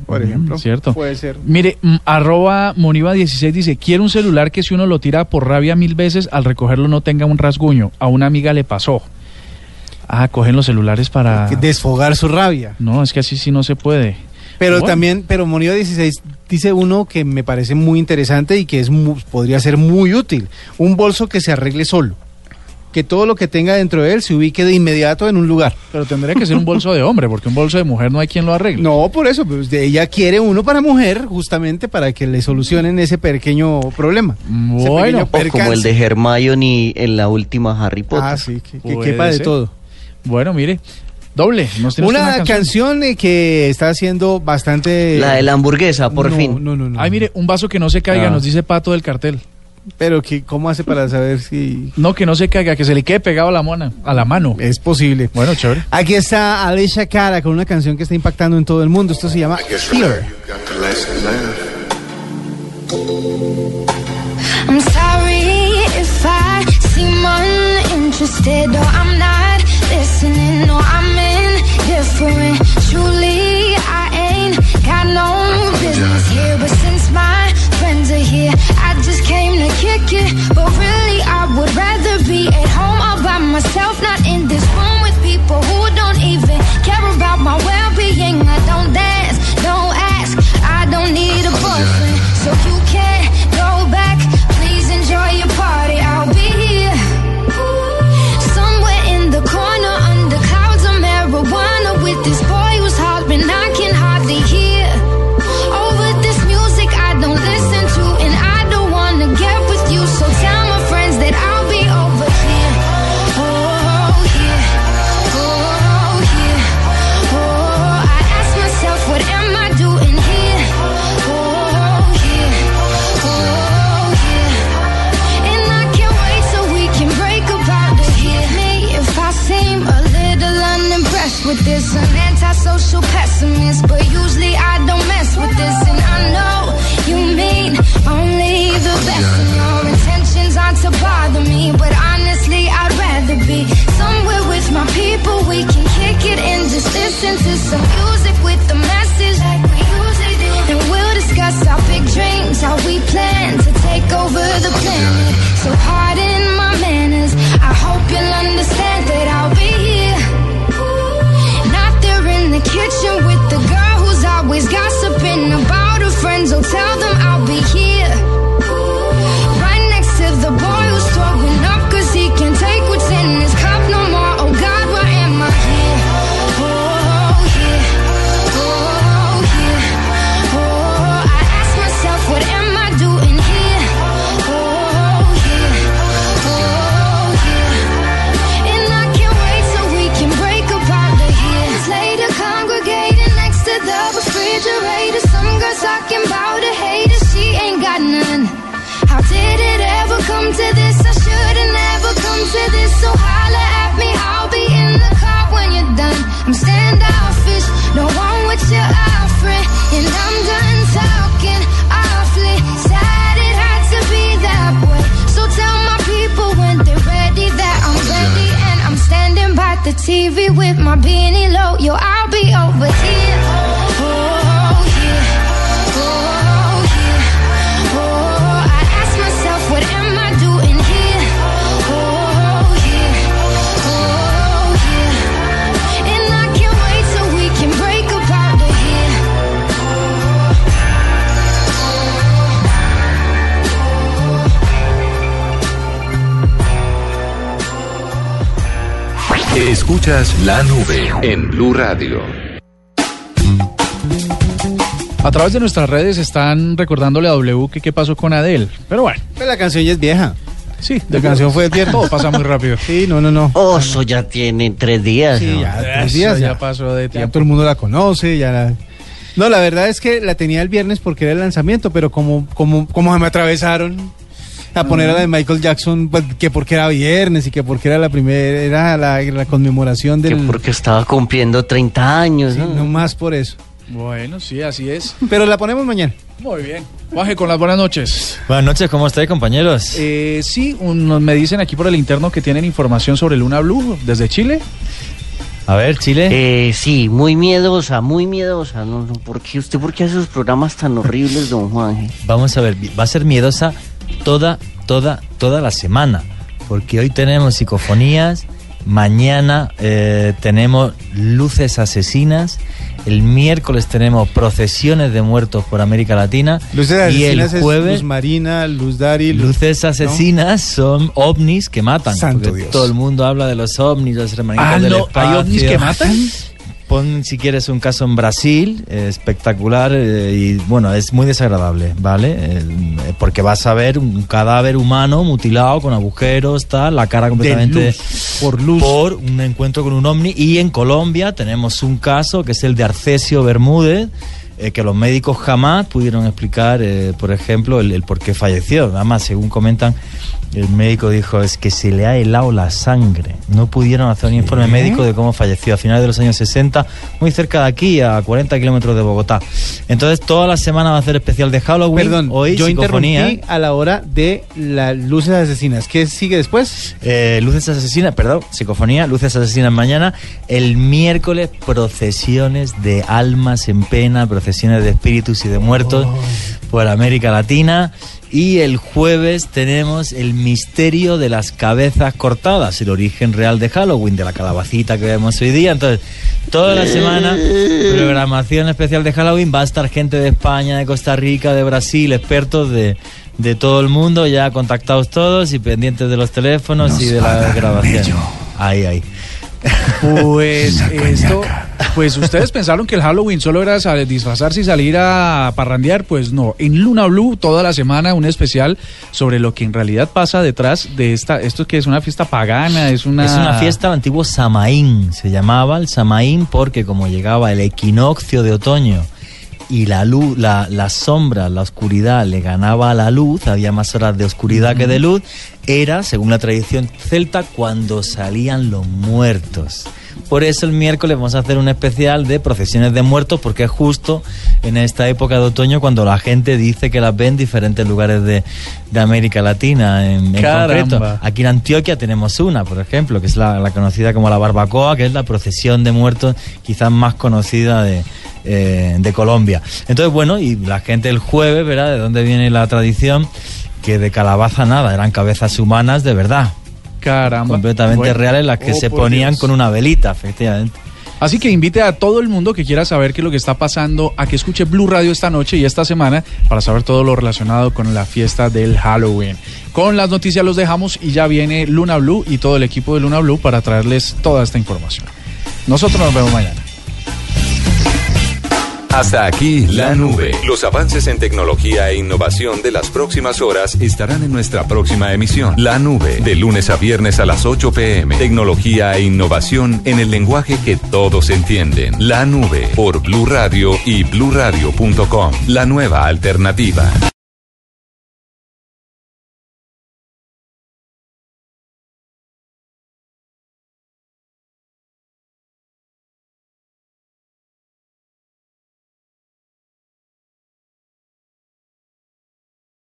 Por ejemplo. Cierto. Puede ser. Mire, @moniva16 dice, quiero un celular que si uno lo tira por rabia 1000 veces, al recogerlo no tenga un rasguño. A una amiga le pasó. Ah, cogen los celulares para... desfogar su rabia. No, es que así sí no se puede. Pero bueno, también, pero Moniva 16 dice uno que me parece muy interesante y que es podría ser muy útil. Un bolso que se arregle solo. Que todo lo que tenga dentro de él se ubique de inmediato en un lugar. Pero tendría que ser un bolso de hombre, porque un bolso de mujer no hay quien lo arregle. No, por eso, pues ella quiere uno para mujer, justamente para que le solucionen ese pequeño problema. Bueno, o como el de Hermione en la última Harry Potter. Ah, sí, que quepa de todo. Bueno, mire... Doble. Una canción que está haciendo bastante... La de la hamburguesa, por fin. No. Ay, mire, un vaso que no se caiga, nos dice Pato del cartel. Pero, ¿cómo hace para saber si...? No, que no se caiga, que se le quede pegado a la mano. Es posible. Bueno, chévere. Aquí está Alicia Cara con una canción que está impactando en todo el mundo. Esto se llama Here. I'm sorry if I seem uninterested or I'm not listening, no, I'm indifferent. Truly, I ain't got no business here. But since my friends are here, I just came to kick it. But really, I would rather be at home all by myself, not in this room with people who don't even care about my well-being. I don't dance, don't ask, I don't need a boyfriend. So you can't go back, please enjoy your party, I'll be here. Corner under clouds of marijuana with this boy who's hard and I can hardly hear. Over this music I don't listen to and I don't wanna get with you, so tell my friends that I'll be over here. Oh here, oh here, oh. I ask myself what am I doing here? Oh here, oh here. And I can't wait till we can break up out of here. I seem a little unimpressed with this, an antisocial pessimist, but usually I don't mess with this, and I know you mean only the best, and your intentions aren't to bother me, but honestly I'd rather be somewhere with my people, we can kick it and just listen to some music with a message like we usually do, and we'll discuss our big dreams, how we plan to take over the planet, so pardon my manners, I hope you'll understand that I'll be here. Not there in the kitchen with the girl who's always gossiping about her friends. Oh, tell them I'll be here. Right next to the boy who's throwing up cause he can't take what's in his cup no more. Oh God, why am I here? Oh, here. Escuchas La Nube en Blue Radio. A través de nuestras redes están recordándole a W que qué pasó con Adele. Pero bueno, pues la canción ya es vieja. Sí, la canción fue de tiempo. Todo pasa muy rápido. Sí, no. Oso ya tiene 3 días. Sí, ¿no? ya pasó de tiempo. Ya todo el mundo la conoce, ya la... No, la verdad es que la tenía el viernes porque era el lanzamiento, pero como se me atravesaron a poner a la de Michael Jackson, que porque era viernes y que porque era la primera, era la conmemoración del... Que porque estaba cumpliendo 30 años, sí, ¿no? No más por eso. Bueno, sí, así es. Pero la ponemos mañana. Muy bien. Baje con las buenas noches. Buenas noches, ¿cómo estáis, compañeros? Sí, me dicen aquí por el interno que tienen información sobre Luna Blue desde Chile. A ver, Chile. Sí, muy miedosa. No, ¿Por qué hace esos programas tan horribles, don Juan? Vamos a ver, va a ser miedosa toda la semana, porque hoy tenemos psicofonías, mañana tenemos luces asesinas, el miércoles tenemos procesiones de muertos por América Latina, luces y el jueves es luz marina, luz dari, luces asesinas, ¿no? Son ovnis que matan. Santo Dios. Todo el mundo habla de los ovnis, los hermanitos del espacio. ¿Hay ovnis que matan? Pon, si quieres, un caso en Brasil, espectacular, y bueno, es muy desagradable, ¿vale? Porque vas a ver un cadáver humano mutilado, con agujeros, tal, la cara completamente luz. Por un encuentro con un ovni. Y en Colombia tenemos un caso que es el de Arcesio Bermúdez, que los médicos jamás pudieron explicar, por ejemplo, el por qué falleció. Además, según comentan, el médico dijo, es que se le ha helado la sangre. No pudieron hacer un informe médico de cómo falleció a finales de los años 60, muy cerca de aquí, a 40 kilómetros de Bogotá. Entonces, toda la semana va a hacer especial de Halloween. Perdón, hoy yo interrumpí a la hora de las luces asesinas. ¿Qué sigue después? Luces asesinas, perdón, psicofonía, luces asesinas mañana. El miércoles, procesiones de almas en pena, procesiones de espíritus y de muertos por América Latina. Y el jueves tenemos el misterio de las cabezas cortadas, el origen real de Halloween, de la calabacita que vemos hoy día. Entonces, toda la semana, programación especial de Halloween. Va a estar gente de España, de Costa Rica, de Brasil, expertos de todo el mundo, ya contactados todos y pendientes de los teléfonos. Nos y de la grabación. Bello. Ahí. Pues esto, pues ustedes pensaron que el Halloween solo era disfrazarse y salir a parrandear, pues no. En Luna Blue toda la semana un especial sobre lo que en realidad pasa detrás de esto que es una fiesta pagana, es una fiesta del antiguo Samaín, se llamaba el Samaín porque como llegaba el equinoccio de otoño y la luz, la sombra, la oscuridad le ganaba a la luz, había más horas de oscuridad que de luz, era, según la tradición celta, cuando salían los muertos. Por eso el miércoles vamos a hacer un especial de procesiones de muertos, porque es justo en esta época de otoño cuando la gente dice que las ve en diferentes lugares de América Latina, en concreto. Aquí en Antioquia tenemos una, por ejemplo, que es la conocida como la barbacoa, que es la procesión de muertos quizás más conocida de Colombia. Entonces, bueno, y la gente el jueves verá de dónde viene la tradición, que de calabaza nada, eran cabezas humanas de verdad. Caramba. Completamente reales, las que se ponían Dios. Con una velita, efectivamente. Así que invite a todo el mundo que quiera saber qué es lo que está pasando a que escuche Blue Radio esta noche y esta semana para saber todo lo relacionado con la fiesta del Halloween. Con las noticias los dejamos y ya viene Luna Blue y todo el equipo de Luna Blue para traerles toda esta información. Nosotros nos vemos mañana. Hasta aquí La Nube. Los avances en tecnología e innovación de las próximas horas estarán en nuestra próxima emisión. La Nube, de lunes a viernes a las 8 p.m. Tecnología e innovación en el lenguaje que todos entienden. La Nube, por Blue Radio y BluRadio.com. La nueva alternativa.